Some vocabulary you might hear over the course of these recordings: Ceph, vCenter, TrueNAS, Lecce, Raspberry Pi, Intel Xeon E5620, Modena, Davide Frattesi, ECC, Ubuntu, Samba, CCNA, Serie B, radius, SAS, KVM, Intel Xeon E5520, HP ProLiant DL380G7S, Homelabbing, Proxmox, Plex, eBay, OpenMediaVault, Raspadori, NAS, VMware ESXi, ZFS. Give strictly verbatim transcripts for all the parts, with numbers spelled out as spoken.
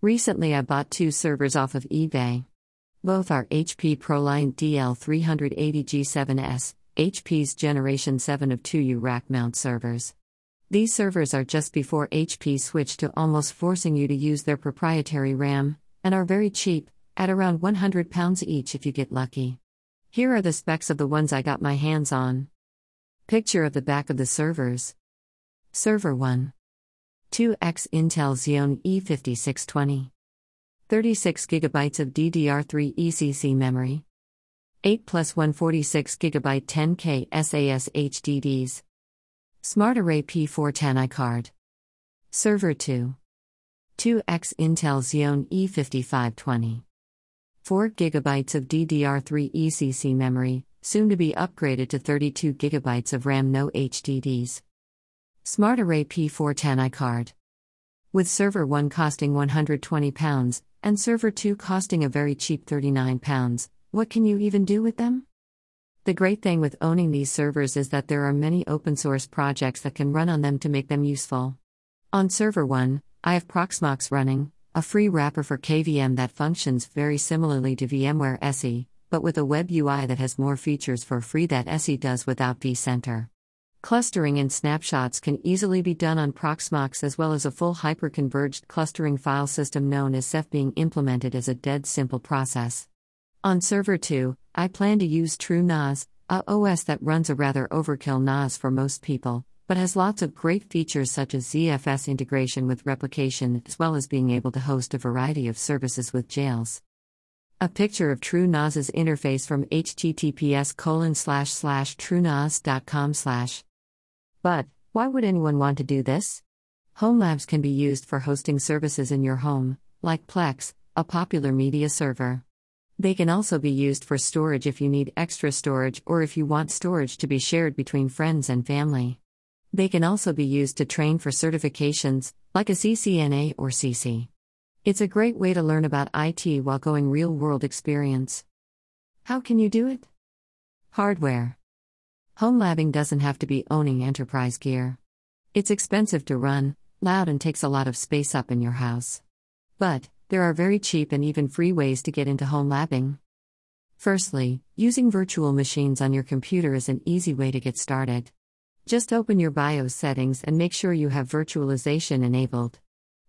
Recently I bought two servers off of eBay. Both are H P ProLiant D L three eighty G seven S, H P's Generation seven of two U rack mount servers. These servers are just before H P switched to almost forcing you to use their proprietary RAM, and are very cheap, at around one hundred pounds each if you get lucky. Here are the specs of the ones I got my hands on. Picture of the back of the servers. Server one. two X Intel Xeon E fifty-six twenty. thirty-six gigabytes of D D R three E C C memory. eight plus one forty-six gigabyte ten K S A S H D Ds. SmartArray P four ten i card. Server two. two X Intel Xeon E fifty-five twenty. four gigabytes of D D R three E C C memory, soon to be upgraded to thirty-two gigabytes of RAM, no H D Ds. SmartArray P four ten i card. With Server one costing one hundred twenty pounds, and Server two costing a very cheap thirty-nine pounds, what can you even do with them? The great thing with owning these servers is that there are many open source projects that can run on them to make them useful. On Server one, I have Proxmox running, a free wrapper for K V M that functions very similarly to VMware E S X i, but with a web U I that has more features for free that E S X i does without vCenter. Clustering and snapshots can easily be done on Proxmox, as well as a full hyper-converged clustering file system known as Ceph being implemented as a dead simple process. On Server two, I plan to use TrueNAS, a O S that runs a rather overkill N A S for most people, but has lots of great features such as Z F S integration with replication, as well as being able to host a variety of services with jails. A picture of TrueNAS's interface from https colon slash slash truenas dot com slash. But why would anyone want to do this? Home labs can be used for hosting services in your home, like Plex, a popular media server. They can also be used for storage if you need extra storage or if you want storage to be shared between friends and family. They can also be used to train for certifications, like a C C N A or C C. It's a great way to learn about I T while going real-world experience. How can you do it? Hardware. Home labbing doesn't have to be owning enterprise gear. It's expensive to run, loud, and takes a lot of space up in your house. But there are very cheap and even free ways to get into home labbing. Firstly, using virtual machines on your computer is an easy way to get started. Just open your BIOS settings and make sure you have virtualization enabled.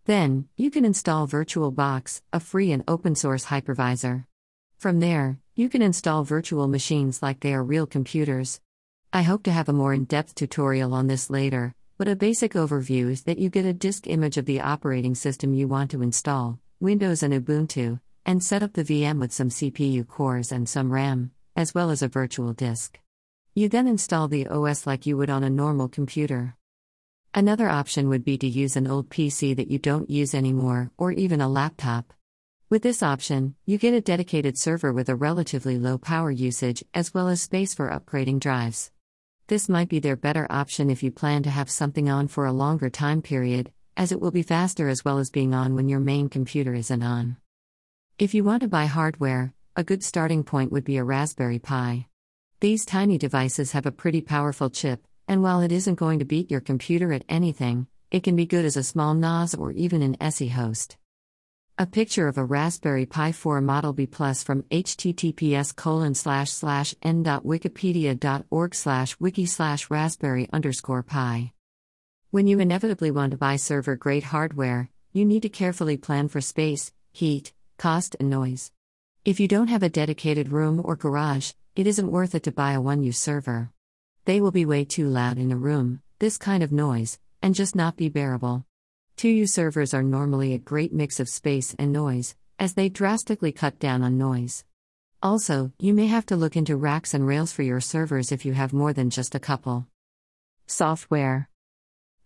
Then, you can install VirtualBox, a free and open-source hypervisor. From there, you can install virtual machines like they are real computers. I hope to have a more in-depth tutorial on this later, but a basic overview is that you get a disk image of the operating system you want to install, Windows and Ubuntu, and set up the V M with some C P U cores and some RAM, as well as a virtual disk. You then install the O S like you would on a normal computer. Another option would be to use an old P C that you don't use anymore, or even a laptop. With this option, you get a dedicated server with a relatively low power usage, as well as space for upgrading drives. This might be their better option if you plan to have something on for a longer time period, as it will be faster as well as being on when your main computer isn't on. If you want to buy hardware, a good starting point would be a Raspberry Pi. These tiny devices have a pretty powerful chip, and while it isn't going to beat your computer at anything, it can be good as a small N A S or even an E S X i host. A picture of a Raspberry Pi four Model B Plus from https colon slash slash n dot wikipedia dot org slash wiki slash raspberry underscore pi. When you inevitably want to buy server-grade hardware, you need to carefully plan for space, heat, cost, and noise. If you don't have a dedicated room or garage, it isn't worth it to buy a one U server. They will be way too loud in a room, this kind of noise, and just not be bearable. two U servers are normally a great mix of space and noise, as they drastically cut down on noise. Also, you may have to look into racks and rails for your servers if you have more than just a couple. Software.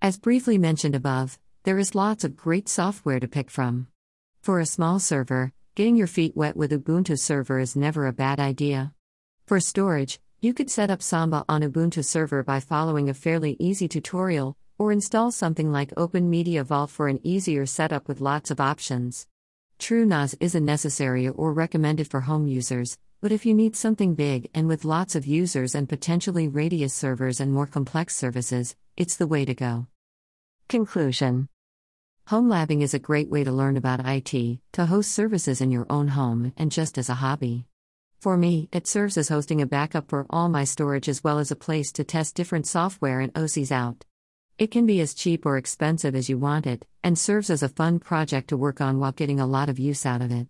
As briefly mentioned above, there is lots of great software to pick from. For a small server, getting your feet wet with Ubuntu server is never a bad idea. For storage, you could set up Samba on Ubuntu server by following a fairly easy tutorial, or install something like OpenMediaVault for an easier setup with lots of options. TrueNAS isn't necessary or recommended for home users, but if you need something big and with lots of users and potentially radius servers and more complex services, it's the way to go. Conclusion. Homelabbing is a great way to learn about I T, to host services in your own home, and just as a hobby. For me, it serves as hosting a backup for all my storage as well as a place to test different software and O Cs out. It can be as cheap or expensive as you want it, and serves as a fun project to work on while getting a lot of use out of it.